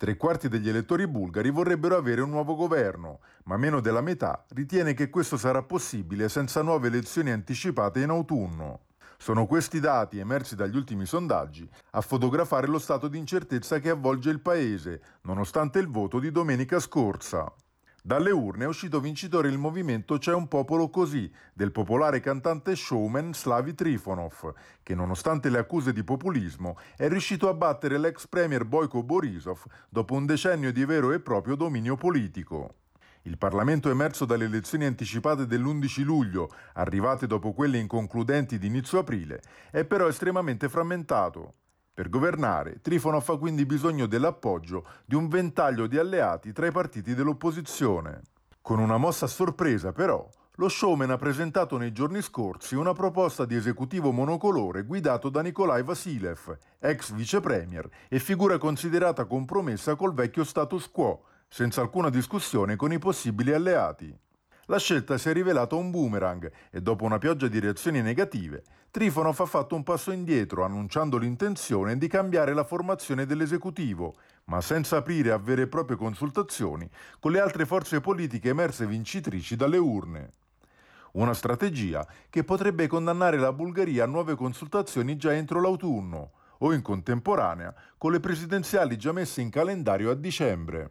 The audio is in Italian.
Tre quarti degli elettori bulgari vorrebbero avere un nuovo governo, ma meno della metà ritiene che questo sarà possibile senza nuove elezioni anticipate in autunno. Sono questi dati, emersi dagli ultimi sondaggi, a fotografare lo stato di incertezza che avvolge il paese, nonostante il voto di domenica scorsa. Dalle urne è uscito vincitore il movimento C'è un popolo così, del popolare cantante showman Slavi Trifonov, che nonostante le accuse di populismo è riuscito a battere l'ex premier Boyko Borisov dopo un decennio di vero e proprio dominio politico. Il Parlamento emerso dalle elezioni anticipate dell'11 luglio, arrivate dopo quelle inconcludenti di inizio aprile, è però estremamente frammentato. Per governare, Trifonov ha quindi bisogno dell'appoggio di un ventaglio di alleati tra i partiti dell'opposizione. Con una mossa a sorpresa, però, lo showman ha presentato nei giorni scorsi una proposta di esecutivo monocolore guidato da Nikolai Vasilev, ex vicepremier e figura considerata compromessa col vecchio status quo, senza alcuna discussione con i possibili alleati. La scelta si è rivelata un boomerang e dopo una pioggia di reazioni negative, Trifonov ha fatto un passo indietro annunciando l'intenzione di cambiare la formazione dell'esecutivo, ma senza aprire a vere e proprie consultazioni con le altre forze politiche emerse vincitrici dalle urne. Una strategia che potrebbe condannare la Bulgaria a nuove consultazioni già entro l'autunno o in contemporanea con le presidenziali già messe in calendario a dicembre.